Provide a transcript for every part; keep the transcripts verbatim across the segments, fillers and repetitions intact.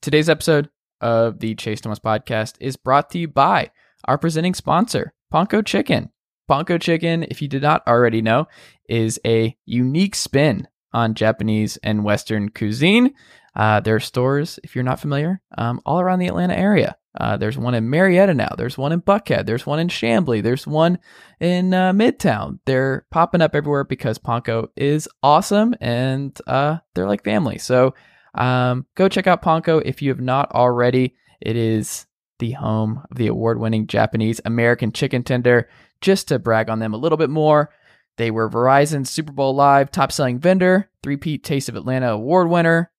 Today's episode of the Chase Thomas Podcast is brought to you by our presenting sponsor, Ponko Chicken. Ponko Chicken, if you did not already know, is a unique spin on Japanese and Western cuisine. Uh, there are stores, if you're not familiar, um, all around the Atlanta area. Uh, there's one in Marietta now. There's one in Buckhead. There's one in Chamblee. There's one in uh, Midtown. They're popping up everywhere because Ponko is awesome, and uh, they're like family. So um, go check out Ponko if you have not already. It is the home of the award-winning Japanese American chicken tender. Just to brag on them a little bit more, they were Verizon's Super Bowl Live top-selling vendor, three-peat Taste of Atlanta award winner,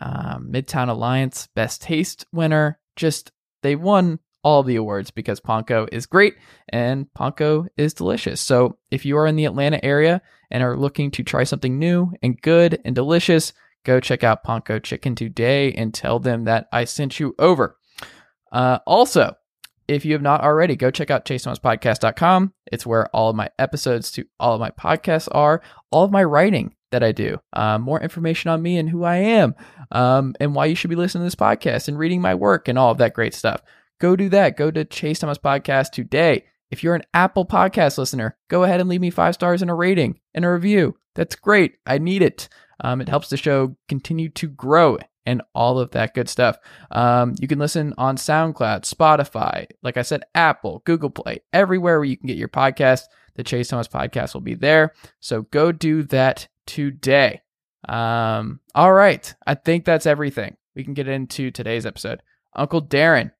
um, Midtown Alliance Best Taste winner. Just, they won all the awards because Ponko is great and Ponko is delicious. So if you are in the Atlanta area and are looking to try something new and good and delicious, go check out Ponko Chicken today and tell them that I sent you over. Uh, also, if you have not already, go check out Chase Thomas Podcast dot com. It's where all of my episodes to all of my podcasts are, all of my writing that I do, uh, more information on me and who I am, um, and why you should be listening to this podcast and reading my work and all of that great stuff. Go do that. Go to Chase Thomas Podcast today. If you're an Apple Podcast listener, go ahead and leave me five stars and a rating and a review. That's great. I need it. Um, it helps the show continue to grow and all of that good stuff. Um, you can listen on SoundCloud, Spotify, like I said, Apple, Google Play, everywhere where you can get your podcast. The Chase Thomas Podcast will be there. So go do that today. Um, all right. I think that's everything. We can get into today's episode. Uncle Darren,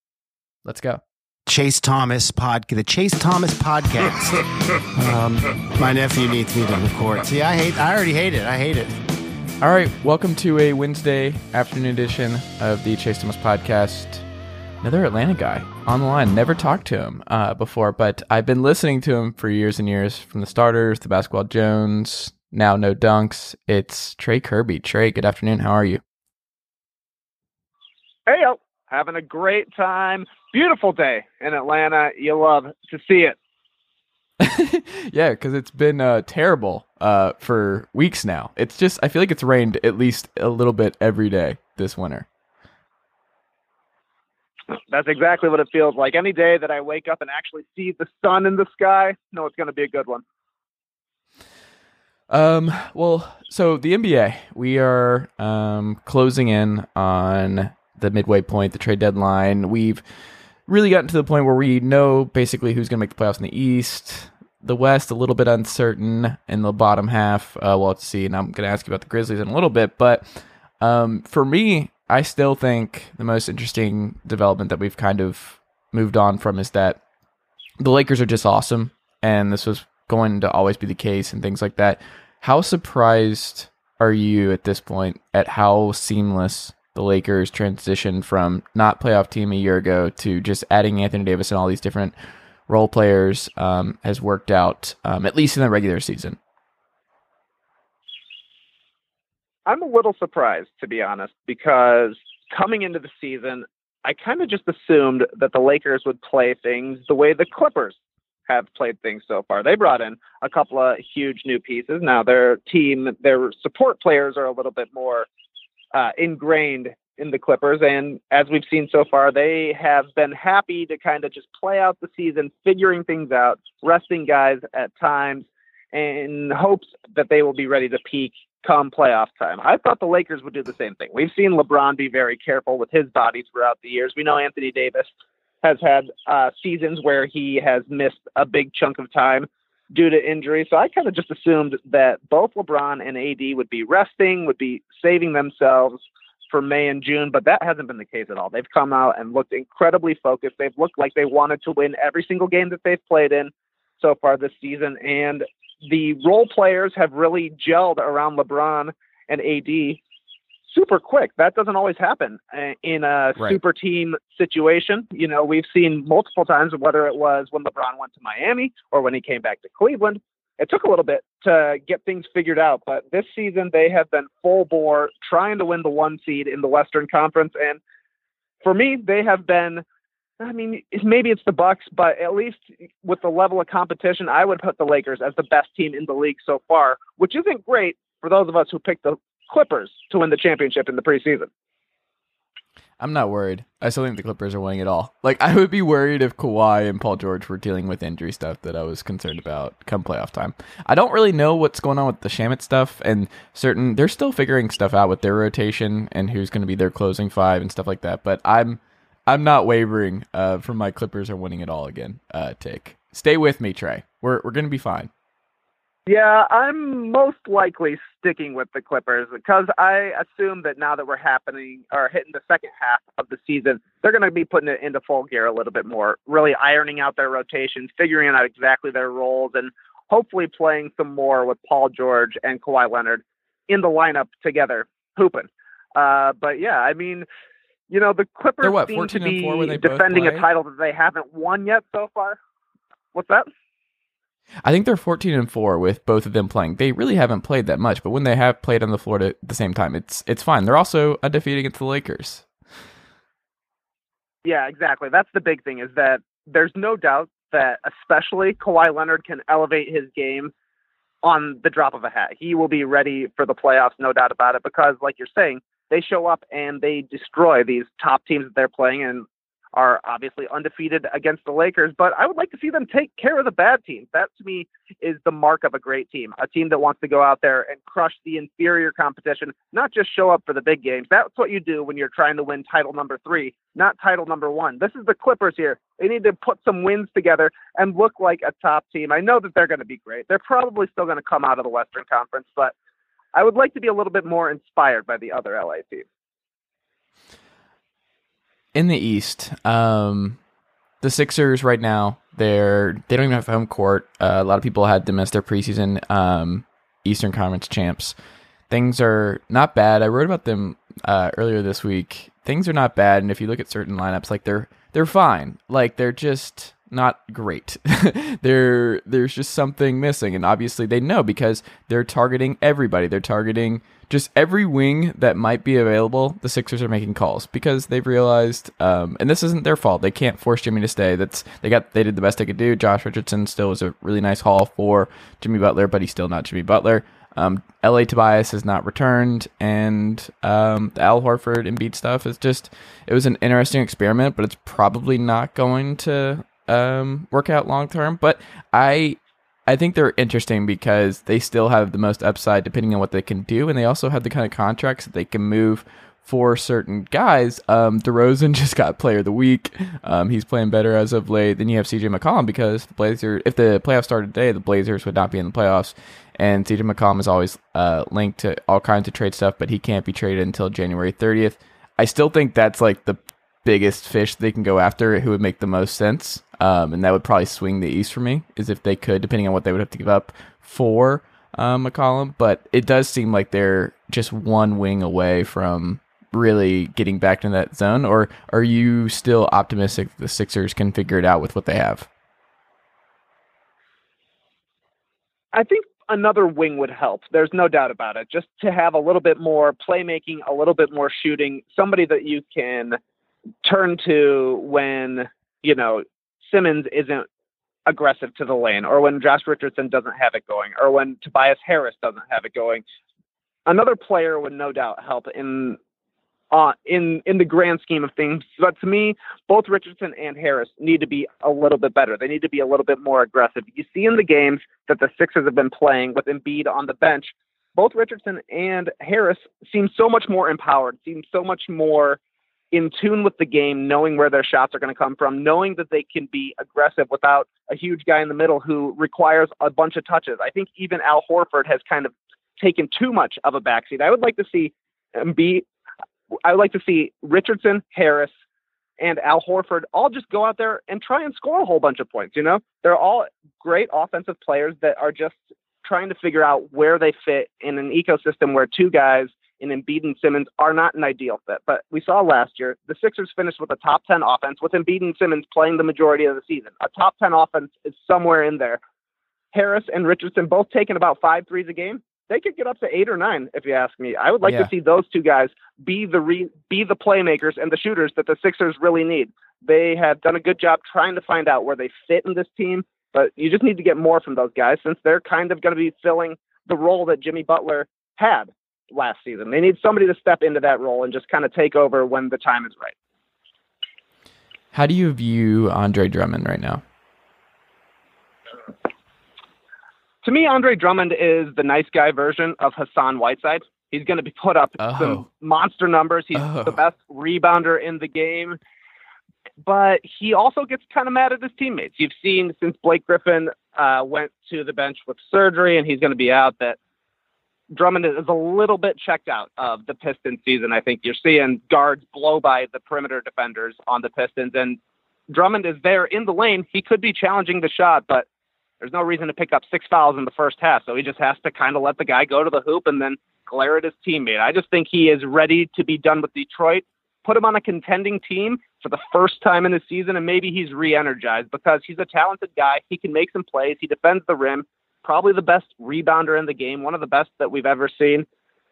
let's go. Chase Thomas podcast. The Chase Thomas podcast. um, my nephew needs me to record. See, I hate. I already hate it. I hate it. All right, welcome to a Wednesday afternoon edition of the Chase Thomas Podcast. Another Atlanta guy on the line. Never talked to him uh, before, but I've been listening to him for years and years, from The Starters, the Basketball Jones, now No Dunks. It's Trey Kerby. Trey, good afternoon. How are you? Hey, yo. Having a great time. Beautiful day in Atlanta. You love to see it. Yeah, because it's been uh, terrible uh, for weeks now. It's just, I feel like it's rained at least a little bit every day this winter. That's exactly what it feels like. Any day that I wake up and actually see the sun in the sky, no, it's going to be a good one. Um. Well, so the N B A, we are um, closing in on the midway point, the trade deadline. We've really gotten to the point where we know basically who's going to make the playoffs in the East. The West, a little bit uncertain in the bottom half. Uh, we'll have to see, and I'm going to ask you about the Grizzlies in a little bit. But um, for me, I still think the most interesting development that we've kind of moved on from is that the Lakers are just awesome, and this was going to always be the case and things like that. How surprised are you at this point at how seamless the Lakers transitioned from not playoff team a year ago to just adding Anthony Davis and all these different role players um, has worked out, um, at least in the regular season? I'm a little surprised, to be honest, because coming into the season, I kind of just assumed that the Lakers would play things the way the Clippers have played things so far. They brought in a couple of huge new pieces. Now their team, their support players are a little bit more Uh, ingrained in the Clippers. And as we've seen so far, they have been happy to kind of just play out the season, figuring things out, resting guys at times in hopes that they will be ready to peak come playoff time. I thought the Lakers would do the same thing. We've seen LeBron be very careful with his body throughout the years. We know Anthony Davis has had uh, seasons where he has missed a big chunk of time due to injury. So I kind of just assumed that both LeBron and A D would be resting, would be saving themselves for May and June, but that hasn't been the case at all. They've come out and looked incredibly focused. They've looked like they wanted to win every single game that they've played in so far this season. And the role players have really gelled around LeBron and A D super quick. That doesn't always happen in a right. super team situation. You know, we've seen multiple times, whether it was when LeBron went to Miami or when he came back to Cleveland, it took a little bit to get things figured out. But this season, they have been full bore trying to win the one seed in the Western Conference. And for me, they have been, I mean, maybe it's the Bucks, but at least with the level of competition, I would put the Lakers as the best team in the league so far, which isn't great for those of us who picked the Clippers to win the championship in the preseason. I'm not worried. I still think the Clippers are winning it all. Like, I would be worried if Kawhi and Paul George were dealing with injury stuff that I was concerned about come playoff time. I don't really know what's going on with the Shamet stuff, and certain they're still figuring stuff out with their rotation and who's going to be their closing five and stuff like that. But I'm I'm not wavering uh, from my Clippers are winning it all again uh, take. Stay with me, Trey. We're we're going to be fine. Yeah, I'm most likely sticking with the Clippers because I assume that now that we're happening or hitting the second half of the season, they're going to be putting it into full gear a little bit more, really ironing out their rotations, figuring out exactly their roles, and hopefully playing some more with Paul George and Kawhi Leonard in the lineup together, hooping. Uh, but yeah, I mean, you know, the Clippers what, seem to be defending a title that they haven't won yet so far. What's that? I think they're fourteen and four with both of them playing. They really haven't played that much, but when they have played on the floor at the same time, it's it's fine. They're also a defeat against the Lakers. Yeah, exactly. That's the big thing, is that there's no doubt that especially Kawhi Leonard can elevate his game on the drop of a hat. He will be ready for the playoffs, no doubt about it, because like you're saying, they show up and they destroy these top teams that they're playing and are obviously undefeated against the Lakers, but I would like to see them take care of the bad teams. That, to me, is the mark of a great team, a team that wants to go out there and crush the inferior competition, not just show up for the big games. That's what you do when you're trying to win title number three, not title number one. This is the Clippers here. They need to put some wins together and look like a top team. I know that they're going to be great. They're probably still going to come out of the Western Conference, but I would like to be a little bit more inspired by the other L A teams. In the East, um, the Sixers right now, they're, they don't even have home court. Uh, a lot of people had them as their preseason um, Eastern Conference champs. Things are not bad. I wrote about them uh, earlier this week. Things are not bad, and if you look at certain lineups, like they're they're fine. Like they're just not great. there there's just something missing, and obviously they know because they're targeting everybody. They're targeting just every wing that might be available. The Sixers are making calls because they've realized, um, and this isn't their fault. They can't force Jimmy to stay. That's they got. They did the best they could do. Josh Richardson still was a really nice haul for Jimmy Butler, but he's still not Jimmy Butler. Um, L A Tobias has not returned, and um, the Al Horford Embiid stuff is just. It was an interesting experiment, but it's probably not going to um, work out long term. But I. I think they're interesting because they still have the most upside depending on what they can do, and they also have the kind of contracts that they can move for certain guys. Um, DeRozan just got Player of the Week. Um, he's playing better as of late. Then you have C J McCollum because the Blazers, if the playoffs started today, the Blazers would not be in the playoffs. And C J McCollum is always uh, linked to all kinds of trade stuff, but he can't be traded until January thirtieth. I still think that's like the biggest fish they can go after who would make the most sense. Um, and that would probably swing the East for me, is if they could, depending on what they would have to give up for um, McCollum. But it does seem like they're just one wing away from really getting back to that zone. Or are you still optimistic the Sixers can figure it out with what they have? I think another wing would help. There's no doubt about it. Just to have a little bit more playmaking, a little bit more shooting, somebody that you can turn to when, you know, Simmons isn't aggressive to the lane, or when Josh Richardson doesn't have it going, or when Tobias Harris doesn't have it going. Another player would no doubt help in uh, in in the grand scheme of things. But to me, both Richardson and Harris need to be a little bit better. They need to be a little bit more aggressive. You see in the games that the Sixers have been playing with Embiid on the bench, both Richardson and Harris seem so much more empowered, seem so much more in tune with the game, knowing where their shots are going to come from, knowing that they can be aggressive without a huge guy in the middle who requires a bunch of touches. I think even Al Horford has kind of taken too much of a backseat. I would like to see Embiid, I would like to see Richardson, Harris, and Al Horford all just go out there and try and score a whole bunch of points. You know, they're all great offensive players that are just trying to figure out where they fit in an ecosystem where two guys in Embiid and Simmons are not an ideal fit. But we saw last year, the Sixers finished with a top ten offense with Embiid and Simmons playing the majority of the season. A top ten offense is somewhere in there. Harris and Richardson both taking about five threes a game. They could get up to eight or nine, if you ask me. I would like yeah. to see those two guys be the re- be the playmakers and the shooters that the Sixers really need. They have done a good job trying to find out where they fit in this team, but you just need to get more from those guys since they're kind of going to be filling the role that Jimmy Butler had last season. They need somebody to step into that role and just kind of take over when the time is right. How do you view Andre Drummond right now? To me, Andre Drummond is the nice guy version of Hassan Whiteside. He's going to be put up oh. some monster numbers. He's oh. the best rebounder in the game. But he also gets kind of mad at his teammates. You've seen since Blake Griffin uh, went to the bench with surgery and he's going to be out that Drummond is a little bit checked out of the Pistons season. I think you're seeing guards blow by the perimeter defenders on the Pistons. And Drummond is there in the lane. He could be challenging the shot, but there's no reason to pick up six fouls in the first half. So he just has to kind of let the guy go to the hoop and then glare at his teammate. I just think he is ready to be done with Detroit. Put him on a contending team for the first time in the season, and maybe he's re-energized because he's a talented guy. He can make some plays. He defends the rim. Probably the best rebounder in the game, one of the best that we've ever seen.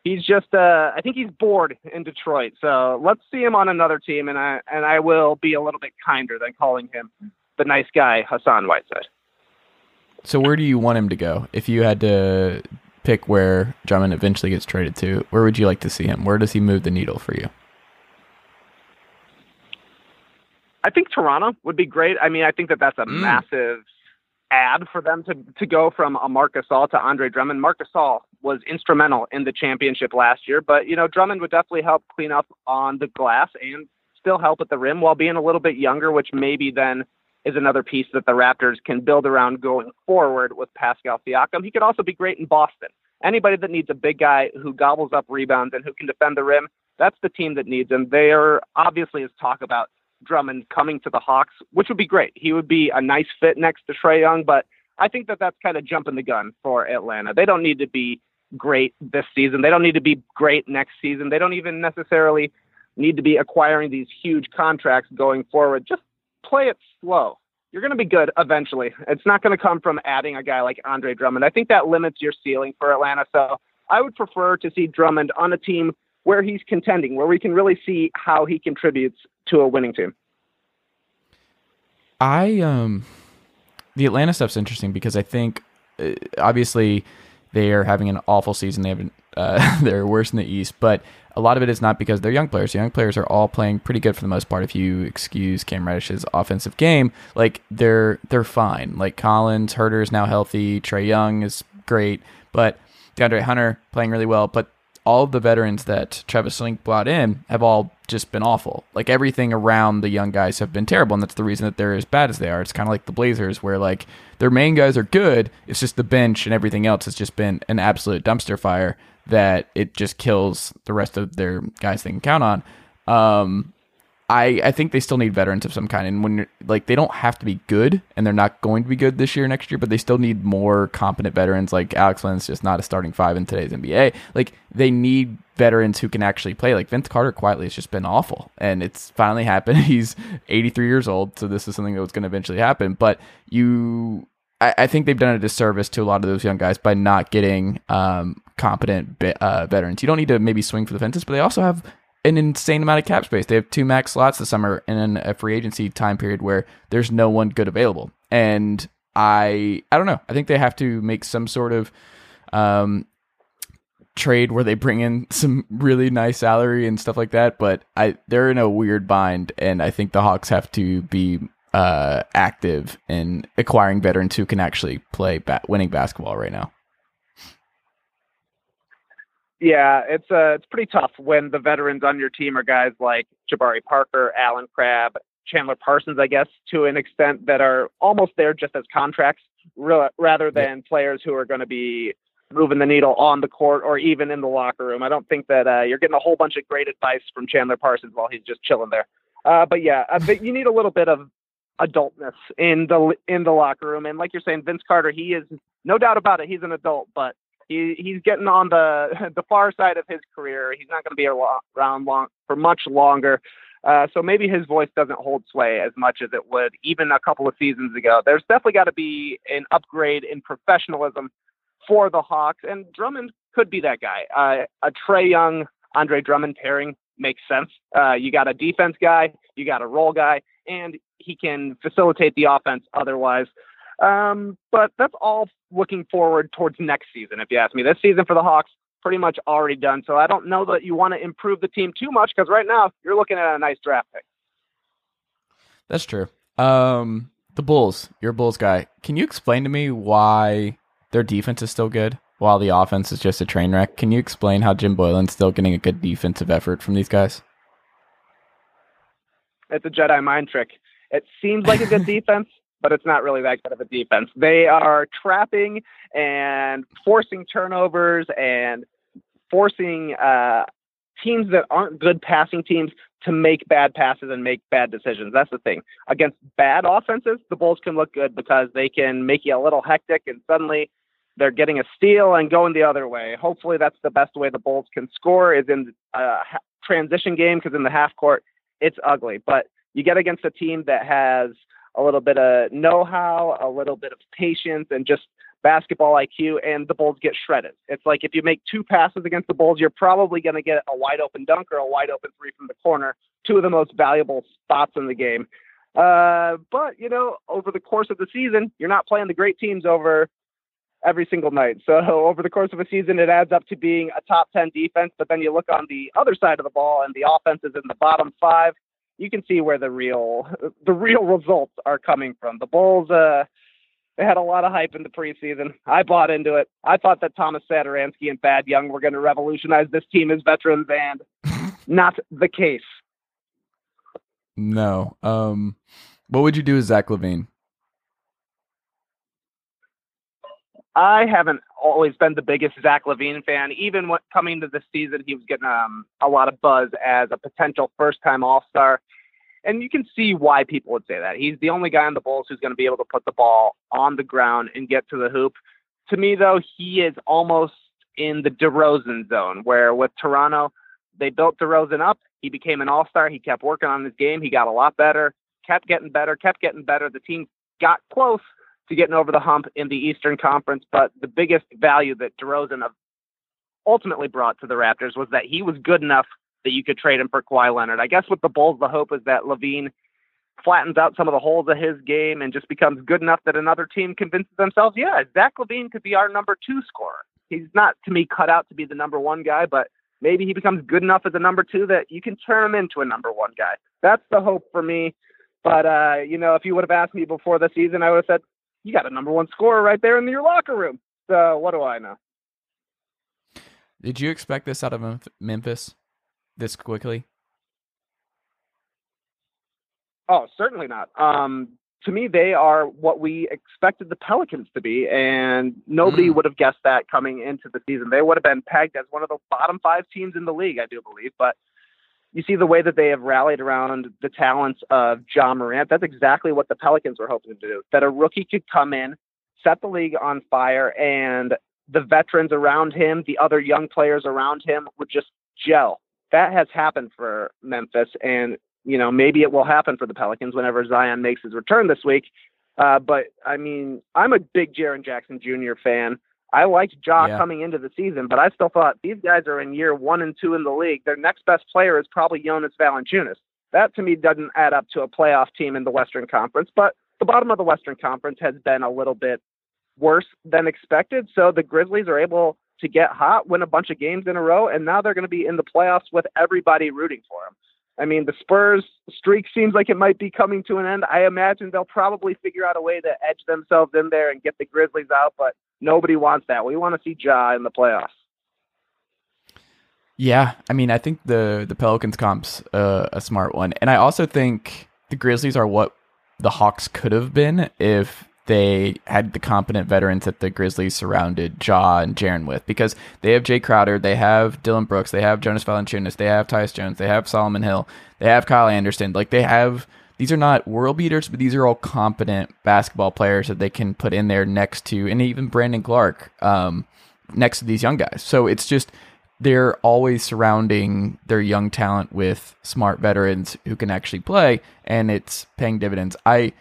He's just, uh, I think he's bored in Detroit. So let's see him on another team, and I and I will be a little bit kinder than calling him the nice guy, Hassan Whiteside. So where do you want him to go? If you had to pick where Drummond eventually gets traded to, where would you like to see him? Where does he move the needle for you? I think Toronto would be great. I mean, I think that that's a mm. massive add for them to, to go from a Marc Gasol to Andre Drummond. Marc Gasol was instrumental in the championship last year, but, you know, Drummond would definitely help clean up on the glass and still help at the rim while being a little bit younger, which maybe then is another piece that the Raptors can build around going forward with Pascal Siakam. He could also be great in Boston. Anybody that needs a big guy who gobbles up rebounds and who can defend the rim, that's the team that needs him. There obviously is talk about Drummond coming to the Hawks, which would be great. He would be a nice fit next to Trae Young, but I think that that's kind of jumping the gun for Atlanta. They don't need to be great this season. They don't need to be great next season. They don't even necessarily need to be acquiring these huge contracts going forward. Just play it slow. You're going to be good eventually. It's not going to come from adding a guy like Andre Drummond. I think that limits your ceiling for Atlanta. So I would prefer to see Drummond on a team where he's contending, where we can really see how he contributes to a winning team. I, um, the Atlanta stuff's interesting because I think uh, obviously they are having an awful season. They haven't, uh, they're worse in the East, but a lot of it is not because they're young players. The young players are all playing pretty good for the most part. If you excuse Cam Reddish's offensive game, like they're, they're fine. Like Collins, Herter is now healthy. Trae Young is great, but DeAndre Hunter playing really well, but all of the veterans that Travis Link brought in have all just been awful. Like everything around the young guys have been terrible. And that's the reason that they're as bad as they are. It's kind of like the Blazers where like their main guys are good. It's just the bench and everything else has just been an absolute dumpster fire that it just kills the rest of their guys they can count on. Um, I, I think they still need veterans of some kind. And when you're, like, they don't have to be good and they're not going to be good this year, next year, but they still need more competent veterans. Like Alex Lynn's just not a starting five in today's N B A. Like they need veterans who can actually play. Like Vince Carter quietly has just been awful and it's finally happened. He's eighty-three years old. So this is something that was going to eventually happen, but you, I, I think they've done a disservice to a lot of those young guys by not getting um, competent uh, veterans. You don't need to maybe swing for the fences, but they also have an insane amount of cap space. They have two max slots this summer in a free agency time period where there's no one good available. And I, I don't know. I think they have to make some sort of um, trade where they bring in some really nice salary and stuff like that. But I, they're in a weird bind. And I think the Hawks have to be uh, active in acquiring veterans who can actually play ba- winning basketball right now. Yeah, it's uh, it's pretty tough when the veterans on your team are guys like Jabari Parker, Allen Crabbe, Chandler Parsons, I guess, to an extent that are almost there just as contracts re- rather than players who are going to be moving the needle on the court or even in the locker room. I don't think that uh, you're getting a whole bunch of great advice from Chandler Parsons while he's just chilling there. Uh, but yeah, uh, but you need a little bit of adultness in the in the locker room. And like you're saying, Vince Carter, he is no doubt about it. He's an adult, but He he's getting on the the far side of his career. He's not going to be around long for much longer. Uh, so maybe his voice doesn't hold sway as much as it would even a couple of seasons ago. There's definitely got to be an upgrade in professionalism for the Hawks, and Drummond could be that guy. Uh, a Trae Young, Andre Drummond pairing makes sense. Uh, you got a defense guy, you got a role guy, and he can facilitate the offense otherwise. Um, but that's all looking forward towards next season, if you ask me. This season for the Hawks, pretty much already done. So I don't know that you want to improve the team too much, because right now you're looking at a nice draft pick. That's true. Um, the Bulls, you're a Bulls guy. Can you explain to me why their defense is still good while the offense is just a train wreck? Can you explain how Jim Boylan's still getting a good defensive effort from these guys? It's a Jedi mind trick. It seems like a good defense, but it's not really that good of a defense. They are trapping and forcing turnovers and forcing uh, teams that aren't good passing teams to make bad passes and make bad decisions. That's the thing. Against bad offenses, the Bulls can look good because they can make you a little hectic and suddenly they're getting a steal and going the other way. Hopefully that's the best way the Bulls can score is in a transition game, because in the half court, it's ugly. But you get against a team that has a little bit of know-how, a little bit of patience, and just basketball I Q, and the Bulls get shredded. It's like if you make two passes against the Bulls, you're probably going to get a wide-open dunk or a wide-open three from the corner, two of the most valuable spots in the game. Uh, but, you know, over the course of the season, you're not playing the great teams over every single night. So over the course of a season, it adds up to being a top ten defense, but then you look on the other side of the ball, and the offense is in the bottom five. You can see where the real the real results are coming from. The Bulls, uh, they had a lot of hype in the preseason. I bought into it. I thought that Thomas Satoransky and Thad Young were going to revolutionize this team as veterans, and not the case. No. Um, what would you do with Zach LaVine? I haven't always been the biggest Zach LaVine fan. Even when, coming to this season, he was getting um, a lot of buzz as a potential first-time All-Star. And you can see why people would say that. He's the only guy on the Bulls who's going to be able to put the ball on the ground and get to the hoop. To me, though, he is almost in the DeRozan zone, where with Toronto, they built DeRozan up. He became an All-Star. He kept working on his game. He got a lot better, kept getting better, kept getting better. The team got close to getting over the hump in the Eastern Conference, but the biggest value that DeRozan ultimately brought to the Raptors was that he was good enough that you could trade him for Kawhi Leonard. I guess with the Bulls, the hope is that LaVine flattens out some of the holes of his game and just becomes good enough that another team convinces themselves, yeah, Zach LaVine could be our number two scorer. He's not, to me, cut out to be the number one guy, but maybe he becomes good enough as a number two that you can turn him into a number one guy. That's the hope for me. But, uh, you know, if you would have asked me before the season, I would have said, you got a number one scorer right there in your locker room. So what do I know? Did you expect this out of Memphis this quickly? Oh, certainly not. Um, to me, they are what we expected the Pelicans to be, and nobody mm. would have guessed that coming into the season. They would have been pegged as one of the bottom five teams in the league, I do believe, but you see the way that they have rallied around the talents of Ja Morant. That's exactly what the Pelicans were hoping to do, that a rookie could come in, set the league on fire, and the veterans around him, the other young players around him would just gel. That has happened for Memphis, and you know maybe it will happen for the Pelicans whenever Zion makes his return this week. Uh, but, I mean, I'm a big Jaren Jackson Junior fan. I liked Ja yeah. coming into the season, but I still thought these guys are in year one and two in the league. Their next best player is probably Jonas Valanciunas. That, to me, doesn't add up to a playoff team in the Western Conference, but the bottom of the Western Conference has been a little bit worse than expected, so the Grizzlies are able to get hot, win a bunch of games in a row, and now they're going to be in the playoffs with everybody rooting for them. I mean, the Spurs streak seems like it might be coming to an end. I imagine they'll probably figure out a way to edge themselves in there and get the Grizzlies out, but nobody wants that. We want to see Ja in the playoffs. Yeah, I mean, I think the, the Pelicans comp's uh, a smart one. And I also think the Grizzlies are what the Hawks could have been if they had the competent veterans that the Grizzlies surrounded Ja and Jaren with, because they have Jay Crowder, they have Dylan Brooks, they have Jonas Valanciunas, they have Tyus Jones, they have Solomon Hill, they have Kyle Anderson. Like, they have... These are not world beaters, but these are all competent basketball players that they can put in there next to, and even Brandon Clark. Um, next to these young guys. So it's just, they're always surrounding their young talent with smart veterans who can actually play, and it's paying dividends. I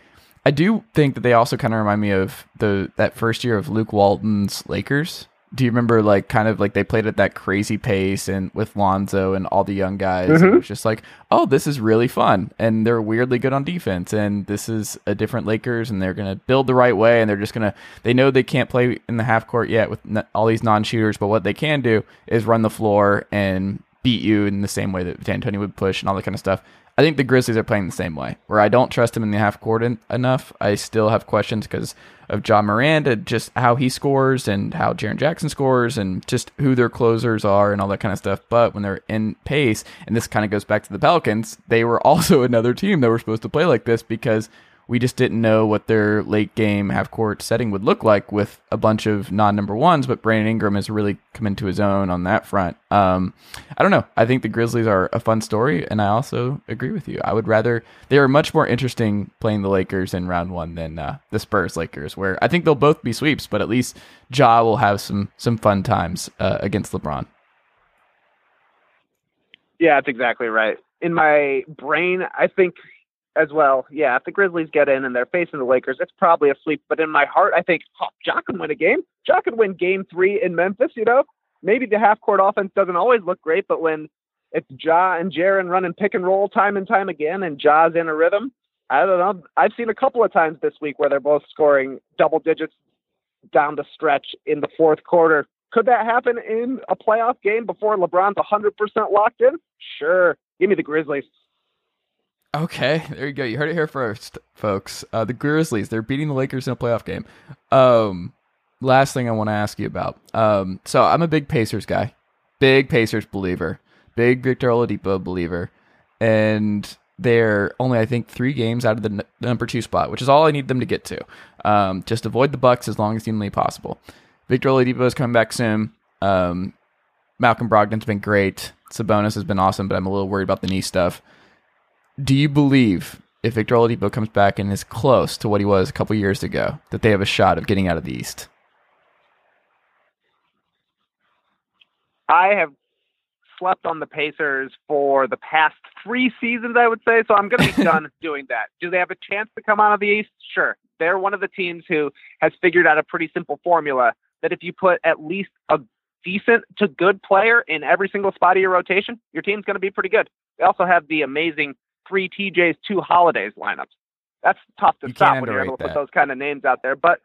I do think that they also kind of remind me of the that first year of Luke Walton's Lakers. Do you remember, like, kind of like they played at that crazy pace and with Lonzo and all the young guys? Mm-hmm. It was just like, oh, this is really fun, and they're weirdly good on defense, and this is a different Lakers, and they're going to build the right way, and they're just going to, they know they can't play in the half court yet with all these non-shooters, but what they can do is run the floor and beat you in the same way that D'Antoni would push and all that kind of stuff. I think the Grizzlies are playing the same way, where I don't trust them in the half court in, enough. I still have questions because of Ja Morant and just how he scores and how Jaren Jackson scores and just who their closers are and all that kind of stuff. But when they're in pace, and this kind of goes back to the Pelicans, they were also another team that were supposed to play like this because we just didn't know what their late game half court setting would look like with a bunch of non-number ones. But Brandon Ingram has really come into his own on that front. Um, I don't know. I think the Grizzlies are a fun story, and I also agree with you. I would rather they are much more interesting playing the Lakers in round one than uh, the Spurs Lakers, where I think they'll both be sweeps, but at least Ja will have some some fun times uh, against LeBron. Yeah, that's exactly right. In my brain, I think as well, yeah, if the Grizzlies get in and they're facing the Lakers, it's probably a sweep. But in my heart, I think oh, Ja can win a game. Ja can win game three in Memphis, you know? Maybe the half-court offense doesn't always look great, but when it's Ja and Jaren running pick and roll time and time again and Ja's in a rhythm, I don't know. I've seen a couple of times this week where they're both scoring double digits down the stretch in the fourth quarter. Could that happen in a playoff game before LeBron's one hundred percent locked in? Sure. Give me the Grizzlies. Okay, there you go. You heard it here first, folks. Uh, the Grizzlies, they're beating the Lakers in a playoff game. Um, last thing I want to ask you about. Um, so I'm a big Pacers guy, big Pacers believer, big Victor Oladipo believer. And they're only, I think, three games out of the n- number two spot, which is all I need them to get to. Um, just avoid the Bucks as long as humanly possible. Victor Oladipo is coming back soon. Um, Malcolm Brogdon's been great. Sabonis has been awesome, but I'm a little worried about the knee stuff. Do you believe if Victor Oladipo comes back and is close to what he was a couple years ago, that they have a shot of getting out of the East? I have slept on the Pacers for the past three seasons, I would say, so I'm going to be done doing that. Do they have a chance to come out of the East? Sure. They're one of the teams who has figured out a pretty simple formula that if you put at least a decent to good player in every single spot of your rotation, your team's going to be pretty good. They also have the amazing three T Js, two Holidays lineups. That's tough to stop when you're able to put those kind of names out there. But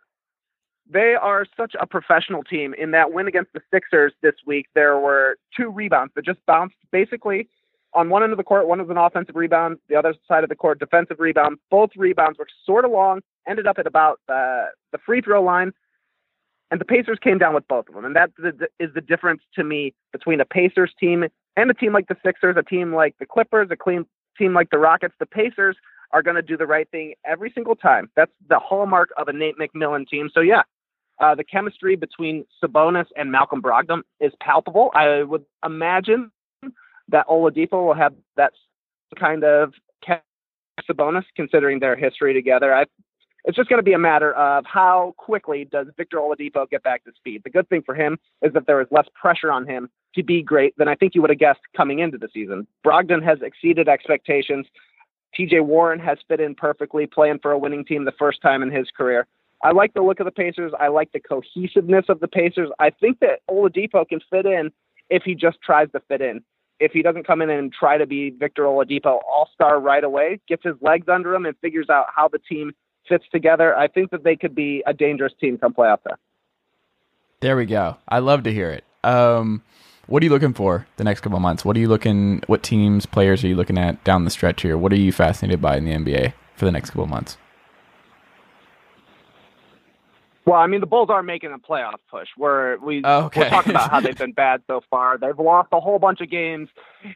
they are such a professional team. In that win against the Sixers this week, there were two rebounds that just bounced basically on one end of the court. One was an offensive rebound, the other side of the court, defensive rebound. Both rebounds were sort of long, ended up at about uh, the free throw line. And the Pacers came down with both of them. And that is the difference to me between a Pacers team and a team like the Sixers, a team like the Clippers, a clean team like the Rockets. The Pacers are going to do the right thing every single time. That's the hallmark of a Nate McMillan team. So, yeah, uh, the chemistry between Sabonis and Malcolm Brogdon is palpable. I would imagine that Oladipo will have that kind of Sabonis, considering their history together. I It's just going to be a matter of how quickly does Victor Oladipo get back to speed. The good thing for him is that there is less pressure on him to be great than I think you would have guessed coming into the season. Brogdon has exceeded expectations. T J Warren has fit in perfectly, playing for a winning team the first time in his career. I like the look of the Pacers. I like the cohesiveness of the Pacers. I think that Oladipo can fit in if he just tries to fit in. If he doesn't come in and try to be Victor Oladipo all-star right away, gets his legs under him and figures out how the team fits together, I think that they could be a dangerous team come playoff time. There we go. I love to hear it. Um, what are you looking for the next couple of months? What are you looking? What teams, players are you looking at down the stretch here? What are you fascinated by in the N B A for the next couple of months? Well, I mean, the Bulls are making a playoff push. We're we oh, okay. we're talking about how they've been bad so far. They've lost a whole bunch of games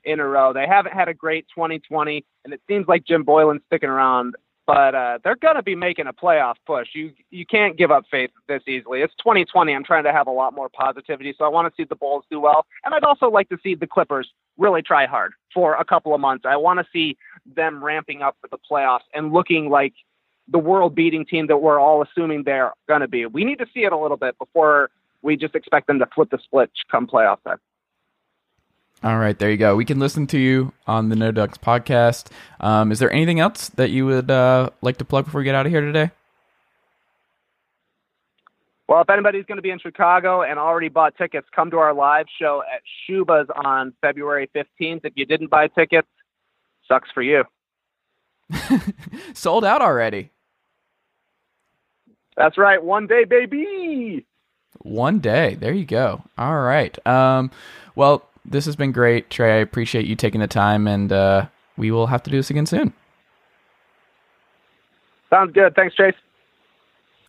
in a row. They haven't had a great twenty twenty, and it seems like Jim Boylan's sticking around. But uh, they're going to be making a playoff push. You you can't give up faith this easily. It's twenty twenty. I'm trying to have a lot more positivity, so I want to see the Bulls do well. And I'd also like to see the Clippers really try hard for a couple of months. I want to see them ramping up for the playoffs and looking like the world-beating team that we're all assuming they're going to be. We need to see it a little bit before we just expect them to flip the switch come playoff time. All right, there you go. We can listen to you on the No Dunks podcast. Um, is there anything else that you would uh, like to plug before we get out of here today? Well, if anybody's going to be in Chicago and already bought tickets, come to our live show at Shuba's on February fifteenth. If you didn't buy tickets, sucks for you. Sold out already. That's right. One day, baby. One day. There you go. All right. Um, well, this has been great, Trey. I appreciate you taking the time, and uh, we will have to do this again soon. Sounds good. Thanks, Chase.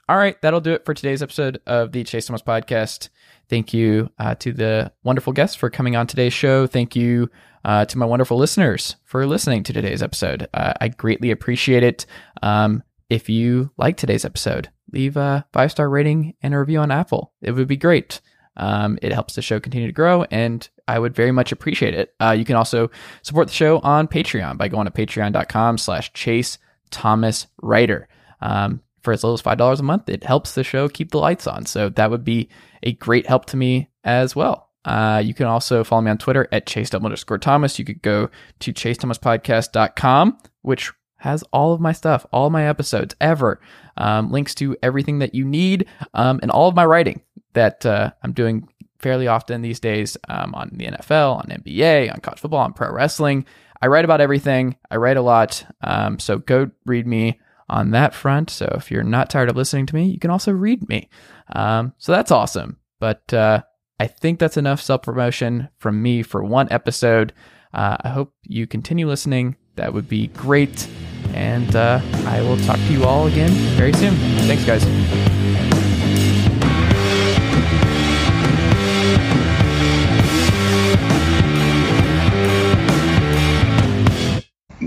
All right, that'll do it for today's episode of the Chase Thomas Podcast. Thank you uh, to the wonderful guests for coming on today's show. Thank you uh, to my wonderful listeners for listening to today's episode. Uh, I greatly appreciate it. Um, if you like today's episode, leave a five-star rating and a review on Apple. It would be great. Um, it helps the show continue to grow, and I would very much appreciate it. Uh, you can also support the show on Patreon by going to patreon.com slash Chase Thomas Writer. Um, For as little as five dollars a month, it helps the show keep the lights on. So that would be a great help to me as well. Uh, you can also follow me on Twitter at Chase underscore Thomas. You could go to Chase Thomas Podcast dot com, which has all of my stuff, all my episodes ever, um, links to everything that you need, um, and all of my writing that uh, I'm doing fairly often these days um, on the N F L, on N B A, on college football, on pro wrestling. I write about everything. I write a lot. Um, so go read me on that front. So if you're not tired of listening to me, you can also read me. Um, so that's awesome. But uh, I think that's enough self-promotion from me for one episode. Uh, I hope you continue listening. That would be great. And uh, I will talk to you all again very soon. Thanks, guys.